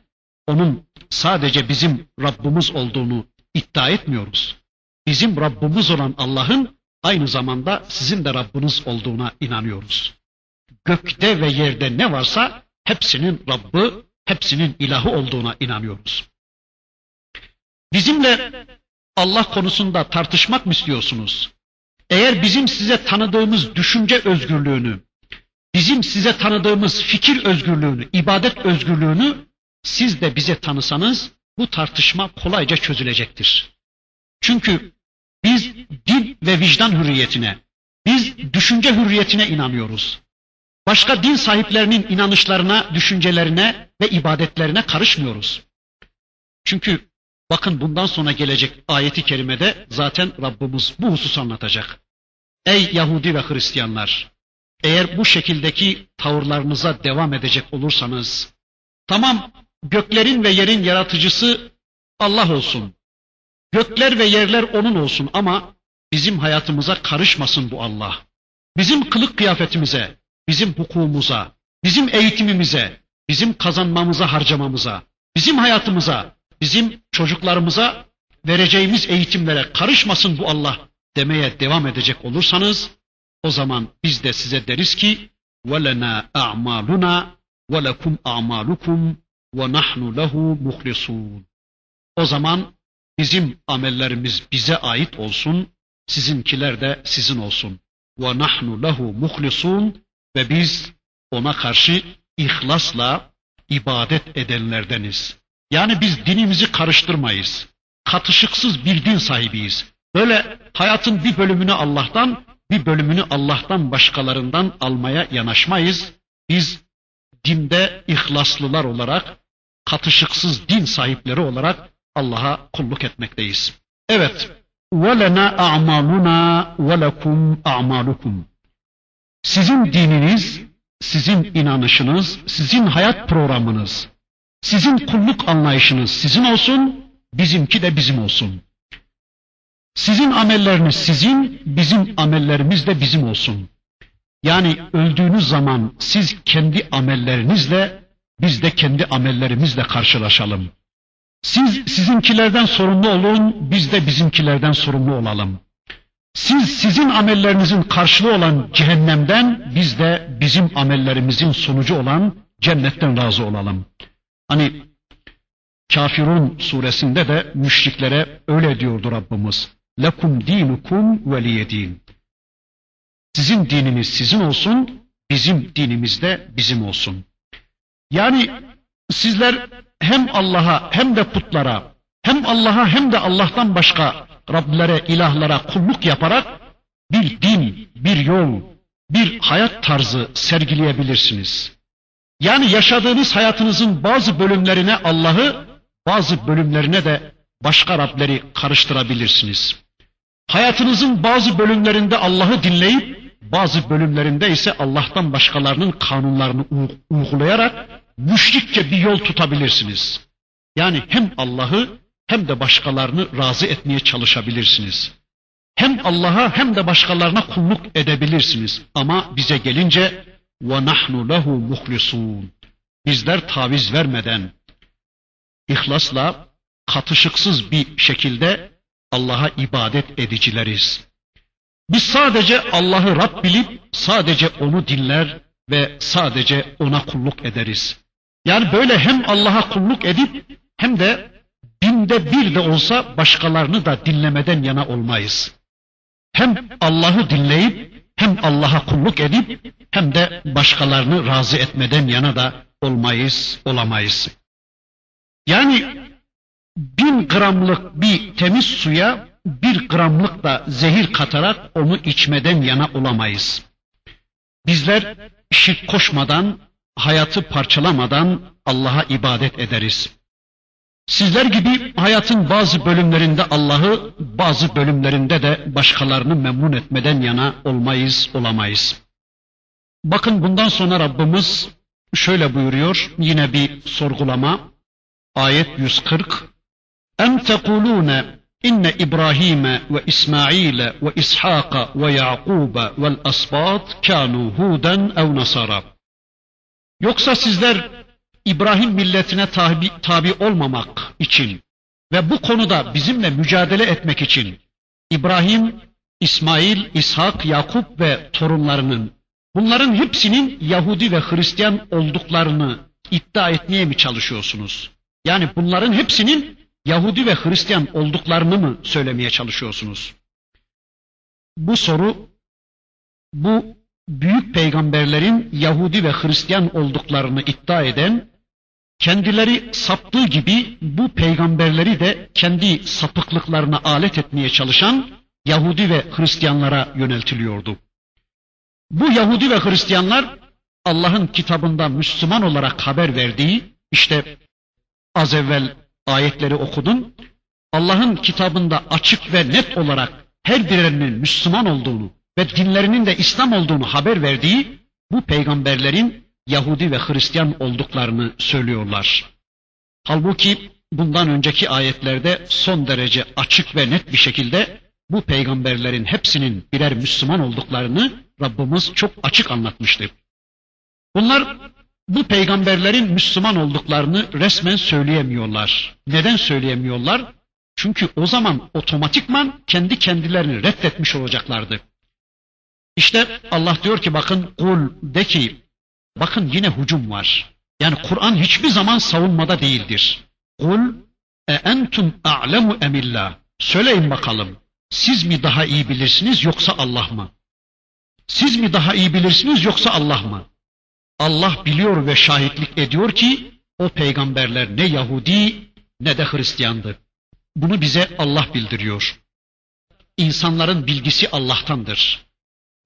onun sadece bizim Rabbimiz olduğunu iddia etmiyoruz. Bizim Rabbimiz olan Allah'ın aynı zamanda sizin de Rabbiniz olduğuna inanıyoruz. Gökte ve yerde ne varsa hepsinin Rabbi, hepsinin ilahı olduğuna inanıyoruz. Bizimle Allah konusunda tartışmak mı istiyorsunuz? Eğer bizim size tanıdığımız düşünce özgürlüğünü, bizim size tanıdığımız fikir özgürlüğünü, ibadet özgürlüğünü siz de bize tanısanız bu tartışma kolayca çözülecektir. Çünkü biz din ve vicdan hürriyetine, biz düşünce hürriyetine inanıyoruz. Başka din sahiplerinin inanışlarına, düşüncelerine ve ibadetlerine karışmıyoruz. Çünkü bakın bundan sonra gelecek ayeti kerimede zaten Rabbimiz bu hususu anlatacak. Ey Yahudi ve Hristiyanlar! Eğer bu şekildeki tavırlarınıza devam edecek olursanız, tamam göklerin ve yerin yaratıcısı Allah olsun, gökler ve yerler onun olsun ama bizim hayatımıza karışmasın bu Allah. Bizim kılık kıyafetimize, bizim hukukumuza, bizim eğitimimize, bizim kazanmamıza, harcamamıza, bizim hayatımıza, bizim çocuklarımıza vereceğimiz eğitimlere karışmasın bu Allah demeye devam edecek olursanız, o zaman biz de size deriz ki وَلَنَا أَعْمَالُنَا وَلَكُمْ أَعْمَالُكُمْ وَنَحْنُ لَهُ مُخْلِصُونَ. O zaman bizim amellerimiz bize ait olsun, sizinkiler de sizin olsun. Ve nahnu lehu muhlisun, ve biz ona karşı ihlasla ibadet edenlerdeniz. Yani biz dinimizi karıştırmayız. Katışıksız bir din sahibiyiz. Böyle hayatın bir bölümünü Allah'tan, bir bölümünü Allah'tan başkalarından almaya yanaşmayız. Biz dinde ihlaslılar olarak, katışıksız din sahipleri olarak Allah'a kulluk etmekteyiz. Evet. وَلَنَا أَعْمَالُنَا وَلَكُمْ أَعْمَالُكُمْ. Sizin dininiz, sizin inanışınız, sizin hayat programınız, sizin kulluk anlayışınız sizin olsun, bizimki de bizim olsun. Sizin amelleriniz sizin, bizim amellerimiz de bizim olsun. Yani öldüğünüz zaman siz kendi amellerinizle, biz de kendi amellerimizle karşılaşalım. Siz sizinkilerden sorumlu olun, biz de bizimkilerden sorumlu olalım. Siz sizin amellerinizin karşılığı olan cehennemden, biz de bizim amellerimizin sonucu olan cennetten razı olalım. Hani Kafirun suresinde de müşriklere öyle diyordu Rabbimiz. Lekum dinukum veliye din. Sizin dininiz sizin olsun, bizim dinimiz de bizim olsun. Yani sizler hem Allah'a hem de putlara, hem Allah'a hem de Allah'tan başka Rablere, ilahlara kulluk yaparak bir din, bir yol, bir hayat tarzı sergileyebilirsiniz. Yani yaşadığınız hayatınızın bazı bölümlerine Allah'ı, bazı bölümlerine de başka Rableri karıştırabilirsiniz. Hayatınızın bazı bölümlerinde Allah'ı dinleyip, bazı bölümlerinde ise Allah'tan başkalarının kanunlarını uygulayarak müşrikçe bir yol tutabilirsiniz. Yani hem Allah'ı hem de başkalarını razı etmeye çalışabilirsiniz. Hem Allah'a hem de başkalarına kulluk edebilirsiniz. Ama bize gelince وَنَحْنُ لَهُ مُخْلِصُونَ. Bizler taviz vermeden, ihlasla, katışıksız bir şekilde Allah'a ibadet edicileriz. Biz sadece Allah'ı Rab bilip, sadece onu dinler ve sadece ona kulluk ederiz. Yani böyle hem Allah'a kulluk edip, hem de dinde bir de olsa başkalarını da dinlemeden yana olmayız. Hem Allah'ı dinleyip, hem Allah'a kulluk edip, hem de başkalarını razı etmeden yana da olamayız. Yani 1000 gramlık bir temiz suya 1 gramlık da zehir katarak onu içmeden yana olamayız. Bizler şirk koşmadan, hayatı parçalamadan Allah'a ibadet ederiz. Sizler gibi hayatın bazı bölümlerinde Allah'ı, bazı bölümlerinde de başkalarını memnun etmeden yana olamayız. Bakın bundan sonra Rabbimiz şöyle buyuruyor, yine bir sorgulama. Ayet 140. Em tekulûne inne İbrahime ve İsmaile ve İshaka ve Yakuba vel asbat kânû hûden ev nasara. Yoksa sizler İbrahim milletine tabi olmamak için ve bu konuda bizimle mücadele etmek için İbrahim, İsmail, İshak, Yakup ve torunlarının, bunların hepsinin Yahudi ve Hristiyan olduklarını iddia etmeye mi çalışıyorsunuz? Yani bunların hepsinin Yahudi ve Hristiyan olduklarını mı söylemeye çalışıyorsunuz? Bu soru, bu büyük peygamberlerin Yahudi ve Hristiyan olduklarını iddia eden, kendileri saptığı gibi bu peygamberleri de kendi sapıklıklarına alet etmeye çalışan Yahudi ve Hristiyanlara yöneltiliyordu. Bu Yahudi ve Hristiyanlar Allah'ın kitabında Müslüman olarak haber verdiği, işte az evvel ayetleri okudum, Allah'ın kitabında açık ve net olarak her birinin Müslüman olduğunu ve dinlerinin de İslam olduğunu haber verdiği bu peygamberlerin Yahudi ve Hristiyan olduklarını söylüyorlar. Halbuki bundan önceki ayetlerde son derece açık ve net bir şekilde bu peygamberlerin hepsinin birer Müslüman olduklarını Rabbimiz çok açık anlatmıştı. Bunlar bu peygamberlerin Müslüman olduklarını resmen söyleyemiyorlar. Neden söyleyemiyorlar? Çünkü o zaman otomatikman kendi kendilerini reddetmiş olacaklardı. İşte Allah diyor ki bakın, kul de ki, bakın yine hücum var. Yani Kur'an hiçbir zaman savunmada değildir. Kul e entum a'lemu emillah. Söyleyin bakalım. Siz mi daha iyi bilirsiniz yoksa Allah mı? Siz mi daha iyi bilirsiniz yoksa Allah mı? Allah biliyor ve şahitlik ediyor ki o peygamberler ne Yahudi ne de Hristiyandı. Bunu bize Allah bildiriyor. İnsanların bilgisi Allah'tandır.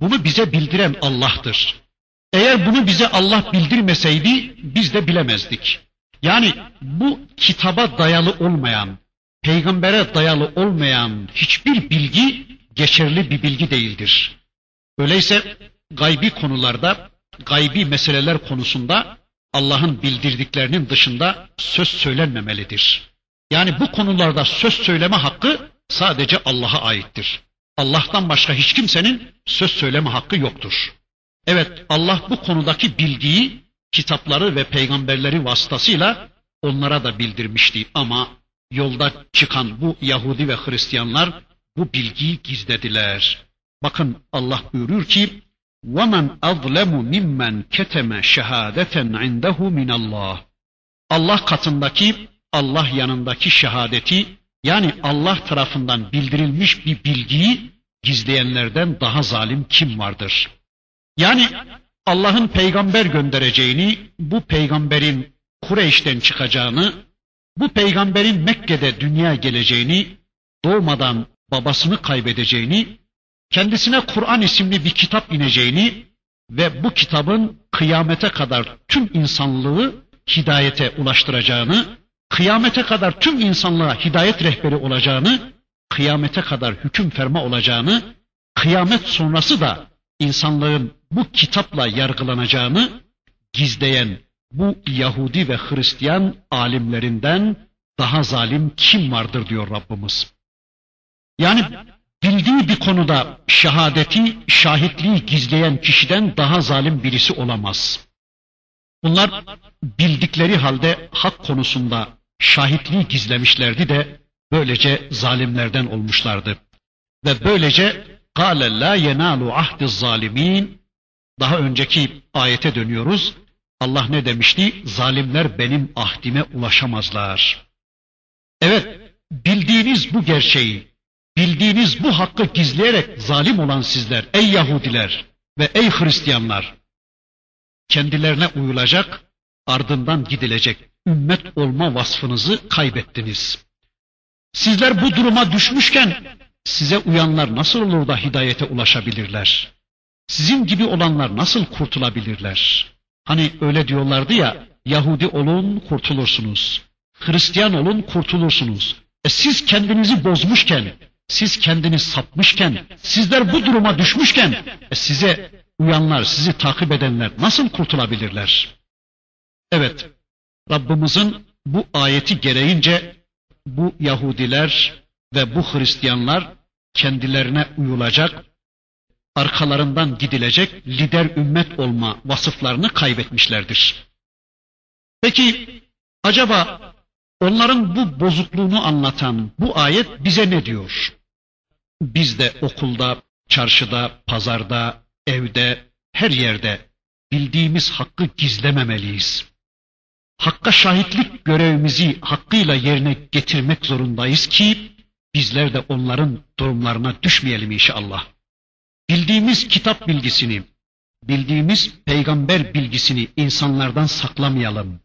Bunu bize bildiren Allah'tır. Eğer bunu bize Allah bildirmeseydi biz de bilemezdik. Yani bu kitaba dayalı olmayan, peygambere dayalı olmayan hiçbir bilgi geçerli bir bilgi değildir. Öyleyse gaybi konularda, gaybi meseleler konusunda Allah'ın bildirdiklerinin dışında söz söylenmemelidir. Yani bu konularda söz söyleme hakkı sadece Allah'a aittir. Allah'tan başka hiç kimsenin söz söyleme hakkı yoktur. Evet, Allah bu konudaki bilgiyi kitapları ve peygamberleri vasıtasıyla onlara da bildirmişti ama yolda çıkan bu Yahudi ve Hristiyanlar bu bilgiyi gizlediler. Bakın Allah buyurur ki: "Vemen azlemu mimmen keteme şehadeten indehu min Allah." Allah katındaki, Allah yanındaki şehadeti, yani Allah tarafından bildirilmiş bir bilgiyi gizleyenlerden daha zalim kim vardır? Yani Allah'ın peygamber göndereceğini, bu peygamberin Kureyş'ten çıkacağını, bu peygamberin Mekke'de dünyaya geleceğini, doğmadan babasını kaybedeceğini, kendisine Kur'an isimli bir kitap ineceğini ve bu kitabın kıyamete kadar tüm insanlığı hidayete ulaştıracağını, kıyamete kadar tüm insanlığa hidayet rehberi olacağını, kıyamete kadar hüküm ferma olacağını, kıyamet sonrası da insanlığın bu kitapla yargılanacağını gizleyen bu Yahudi ve Hristiyan alimlerinden daha zalim kim vardır diyor Rabbimiz. Yani bildiği bir konuda şehadeti, şahitliği gizleyen kişiden daha zalim birisi olamaz. Bunlar bildikleri halde hak konusunda şahitliği gizlemişlerdi de böylece zalimlerden olmuşlardı. Ve böylece قَالَ لَا يَنَالُ عَهْدِ الظَّالِم۪ينَ daha önceki ayete dönüyoruz. Allah ne demişti? Zalimler benim ahdime ulaşamazlar. Evet, bildiğiniz bu gerçeği, bildiğiniz bu hakkı gizleyerek zalim olan sizler, ey Yahudiler ve ey Hristiyanlar, kendilerine uyulacak, ardından gidilecek ümmet olma vasfınızı kaybettiniz. Sizler bu duruma düşmüşken size uyanlar nasıl olur da hidayete ulaşabilirler? Sizin gibi olanlar nasıl kurtulabilirler? Hani öyle diyorlardı ya, Yahudi olun kurtulursunuz, Hristiyan olun kurtulursunuz. Siz kendinizi bozmuşken, siz kendini sapmışken, sizler bu duruma düşmüşken size uyanlar, sizi takip edenler nasıl kurtulabilirler? Evet, Rabbimizin bu ayeti gereğince bu Yahudiler ve bu Hristiyanlar kendilerine uyulacak, arkalarından gidilecek lider ümmet olma vasıflarını kaybetmişlerdir. Peki acaba onların bu bozukluğunu anlatan bu ayet bize ne diyor? Biz de okulda, çarşıda, pazarda, evde, her yerde bildiğimiz hakkı gizlememeliyiz. Hakka şahitlik görevimizi hakkıyla yerine getirmek zorundayız ki bizler de onların durumlarına düşmeyelim inşallah. Bildiğimiz kitap bilgisini, bildiğimiz peygamber bilgisini insanlardan saklamayalım.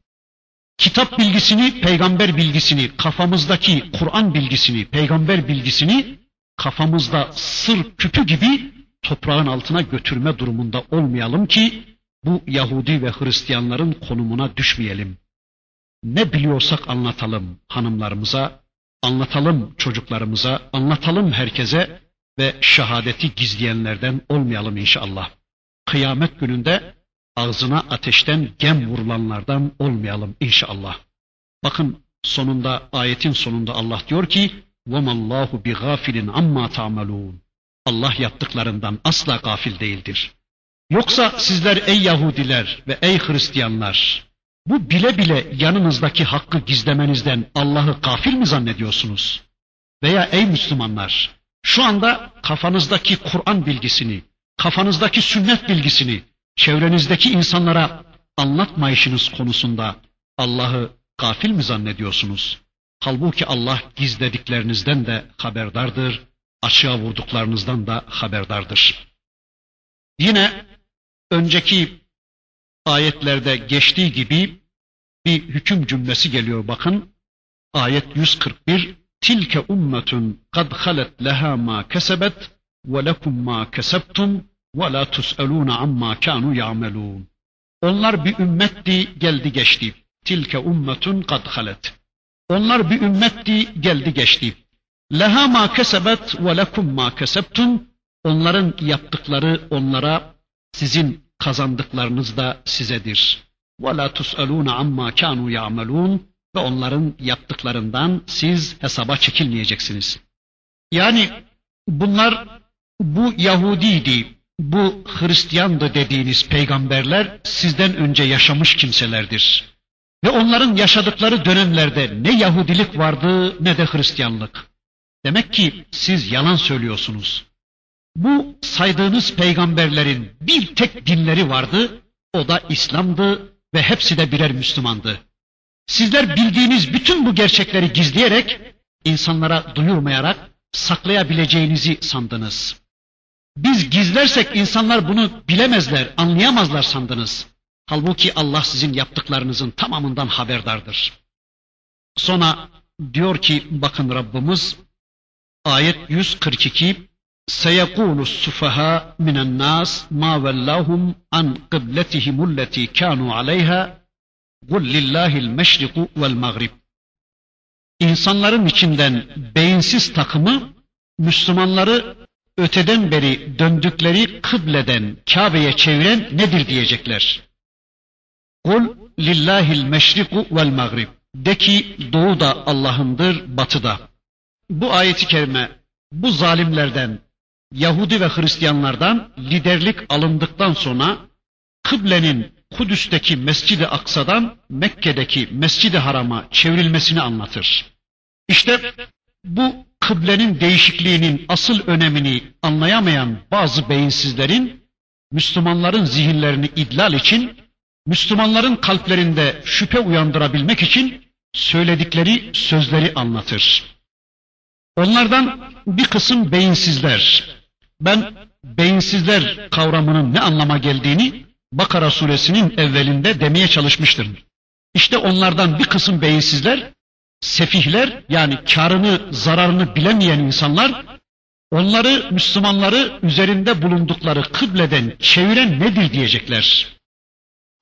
Kitap bilgisini, peygamber bilgisini, kafamızdaki Kur'an bilgisini, peygamber bilgisini kafamızda sır küpü gibi toprağın altına götürme durumunda olmayalım ki bu Yahudi ve Hristiyanların konumuna düşmeyelim. Ne biliyorsak anlatalım hanımlarımıza, anlatalım çocuklarımıza, anlatalım herkese ve şehadeti gizleyenlerden olmayalım inşallah. Kıyamet gününde ağzına ateşten gem vurulanlardan olmayalım inşallah. Bakın sonunda, ayetin sonunda Allah diyor ki: "Vema Allahu bi gafilin amma ta'malun." Allah yaptıklarından asla gafil değildir. Yoksa sizler ey Yahudiler ve ey Hristiyanlar, bu bile bile yanınızdaki hakkı gizlemenizden Allah'ı gafil mi zannediyorsunuz? Veya ey Müslümanlar, şu anda kafanızdaki Kur'an bilgisini, kafanızdaki sünnet bilgisini çevrenizdeki insanlara anlatmayışınız konusunda Allah'ı gafil mi zannediyorsunuz? Halbuki Allah gizlediklerinizden de haberdardır, açığa vurduklarınızdan da haberdardır. Yine önceki ayetlerde geçtiği gibi bir hüküm cümlesi geliyor bakın. Ayet 141. Tilke ummetun kad halet leha ma kesebet ve lekum ma kesebtum ve la tus'elûne amma kânû ya'melûn. Onlar bir ümmetti, geldi geçti. Tilke ummetun kad halet. Onlar bir ümmetti, geldi geçti. Leha ma kesebet ve lekum ma kesebtum. Onların yaptıkları onlara, sizin kazandıklarınız da sizedir. Ve la tus'elûne amma kânû ya'melûn. Ve onların yaptıklarından siz hesaba çekilmeyeceksiniz. Yani bunlar, bu Yahudiydi, bu Hristiyandı dediğiniz peygamberler sizden önce yaşamış kimselerdir. Ve onların yaşadıkları dönemlerde ne Yahudilik vardı ne de Hristiyanlık. Demek ki siz yalan söylüyorsunuz. Bu saydığınız peygamberlerin bir tek dinleri vardı, o da İslam'dı ve hepsi de birer Müslümandı. Sizler bildiğiniz bütün bu gerçekleri gizleyerek, insanlara duyurmayarak saklayabileceğinizi sandınız. Biz gizlersek insanlar bunu bilemezler, anlayamazlar sandınız. Halbuki Allah sizin yaptıklarınızın tamamından haberdardır. Sonra diyor ki bakın Rabbimiz, ayet 142, سَيَقُولُ السُّفَهَا مِنَ النَّاسِ مَا وَلَّاهُمْ عَنْ قِبْلَتِهِمُ الَّتِي كَانُوا عَلَيْهَا قُلْ لِلّٰهِ الْمَشْرِقُ وَالْمَغْرِبُ. İnsanların içinden beyinsiz takımı, Müslümanları öteden beri döndükleri kıbleden Kabe'ye çeviren nedir diyecekler. قُلْ لِلّٰهِ الْمَشْرِقُ وَالْمَغْرِبُ. De ki doğu da Allah'ındır, batı da. Bu ayeti kerime bu zalimlerden, Yahudi ve Hristiyanlardan liderlik alındıktan sonra kıblenin Kudüs'teki Mescid-i Aksa'dan Mekke'deki Mescid-i Haram'a çevrilmesini anlatır. İşte bu kıblenin değişikliğinin asıl önemini anlayamayan bazı beyinsizlerin, Müslümanların zihinlerini idlal için, Müslümanların kalplerinde şüphe uyandırabilmek için söyledikleri sözleri anlatır. Onlardan bir kısım beyinsizler, ben beyinsizler kavramının ne anlama geldiğini Bakara Suresinin evvelinde demeye çalışmıştır. İşte onlardan bir kısım beyinsizler, sefihler, yani karını, zararını bilemeyen insanlar, onları, Müslümanları üzerinde bulundukları kıbleden çeviren nedir diyecekler.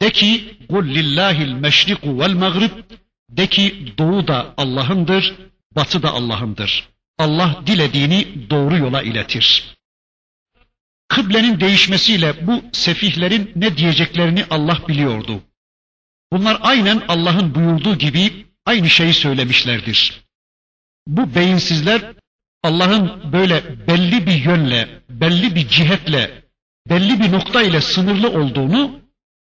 De ki, قُلْ لِلّٰهِ الْمَشْرِقُ وَالْمَغْرِبُ. De ki, doğu da Allah'ındır, batı da Allah'ındır. Allah dilediğini doğru yola iletir. Kıblenin değişmesiyle bu sefihlerin ne diyeceklerini Allah biliyordu. Bunlar aynen Allah'ın buyurduğu gibi aynı şeyi söylemişlerdir. Bu beyinsizler Allah'ın böyle belli bir yönle, belli bir cihetle, belli bir nokta ile sınırlı olduğunu,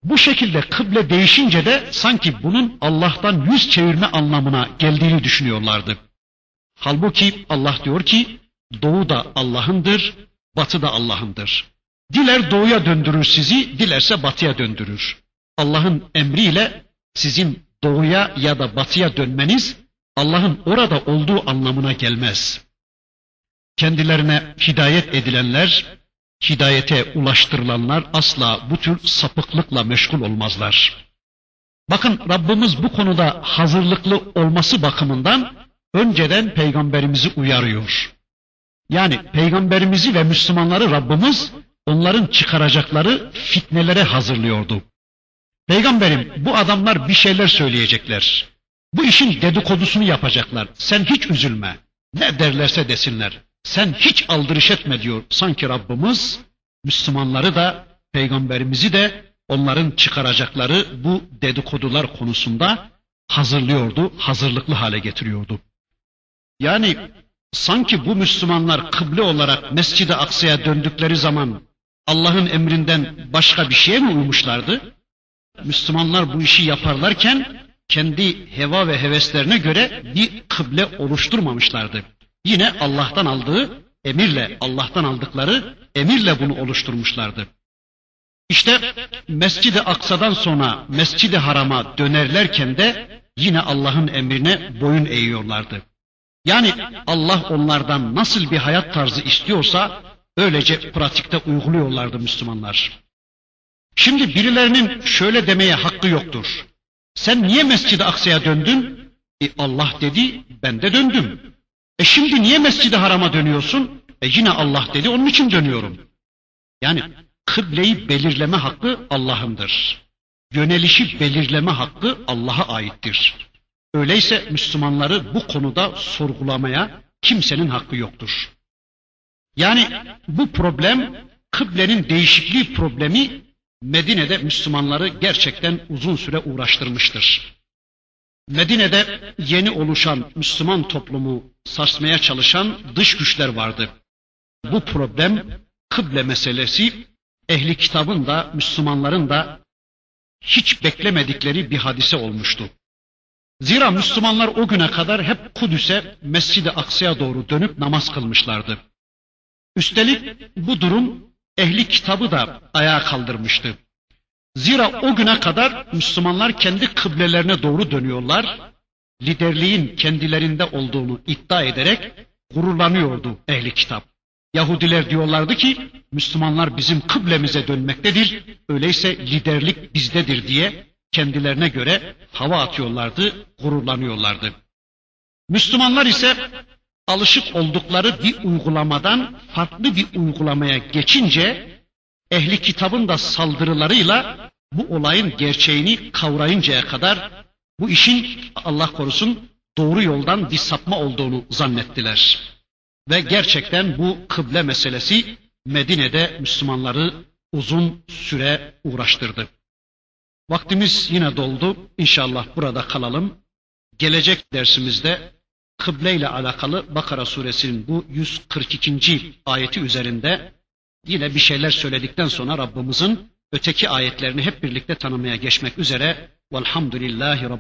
bu şekilde kıble değişince de sanki bunun Allah'tan yüz çevirme anlamına geldiğini düşünüyorlardı. Halbuki Allah diyor ki doğu da Allah'ındır, batı da Allah'ındır. Diler doğuya döndürür sizi, dilerse batıya döndürür. Allah'ın emriyle sizin doğuya ya da batıya dönmeniz Allah'ın orada olduğu anlamına gelmez. Kendilerine hidayet edilenler, hidayete ulaştırılanlar asla bu tür sapıklıkla meşgul olmazlar. Bakın Rabbimiz bu konuda hazırlıklı olması bakımından önceden peygamberimizi uyarıyor. Yani peygamberimizi ve Müslümanları Rabbimiz onların çıkaracakları fitnelere hazırlıyordu. Peygamberim, bu adamlar bir şeyler söyleyecekler. Bu işin dedikodusunu yapacaklar. Sen hiç üzülme. Ne derlerse desinler. Sen hiç aldırış etme diyor. Sanki Rabbimiz Müslümanları da peygamberimizi de onların çıkaracakları bu dedikodular konusunda hazırlıyordu, hazırlıklı hale getiriyordu. Yani sanki bu Müslümanlar kıble olarak Mescid-i Aksa'ya döndükleri zaman Allah'ın emrinden başka bir şeye mi uymuşlardı? Müslümanlar bu işi yaparlarken kendi heva ve heveslerine göre bir kıble oluşturmamışlardı. Yine Allah'tan aldığı emirle, Allah'tan aldıkları emirle bunu oluşturmuşlardı. İşte Mescid-i Aksa'dan sonra Mescid-i Haram'a dönerlerken de yine Allah'ın emrine boyun eğiyorlardı. Yani Allah onlardan nasıl bir hayat tarzı istiyorsa öylece pratikte uyguluyorlardı Müslümanlar. Şimdi birilerinin şöyle demeye hakkı yoktur. Sen niye Mescid-i Aksa'ya döndün? Allah dedi, ben de döndüm. Şimdi niye Mescid-i Haram'a dönüyorsun? Yine Allah dedi, onun için dönüyorum. Yani kıbleyi belirleme hakkı Allah'ındır. Yönelişi belirleme hakkı Allah'a aittir. Öyleyse Müslümanları bu konuda sorgulamaya kimsenin hakkı yoktur. Yani bu problem, kıblenin değişikliği problemi Medine'de Müslümanları gerçekten uzun süre uğraştırmıştır. Medine'de yeni oluşan Müslüman toplumu sarsmaya çalışan dış güçler vardı. Bu problem, kıble meselesi, ehli kitabın da Müslümanların da hiç beklemedikleri bir hadise olmuştu. Zira Müslümanlar o güne kadar hep Kudüs'e, Mescid-i Aksa'ya doğru dönüp namaz kılmışlardı. Üstelik bu durum ehli kitabı da ayağa kaldırmıştı. Zira o güne kadar Müslümanlar kendi kıblelerine doğru dönüyorlar, liderliğin kendilerinde olduğunu iddia ederek gururlanıyordu ehli kitap. Yahudiler diyorlardı ki, Müslümanlar bizim kıblemize dönmektedir, öyleyse liderlik bizdedir diye kendilerine göre hava atıyorlardı, gururlanıyorlardı. Müslümanlar ise alışık oldukları bir uygulamadan farklı bir uygulamaya geçince, ehli kitabın da saldırılarıyla bu olayın gerçeğini kavrayıncaya kadar bu işin, Allah korusun, doğru yoldan bir sapma olduğunu zannettiler. Ve gerçekten bu kıble meselesi Medine'de Müslümanları uzun süre uğraştırdı. Vaktimiz yine doldu. İnşallah burada kalalım. Gelecek dersimizde kıble ile alakalı Bakara suresinin bu 142. ayeti üzerinde yine bir şeyler söyledikten sonra Rabbimizin öteki ayetlerini hep birlikte tanımaya geçmek üzere. Velhamdülillahi Rabbil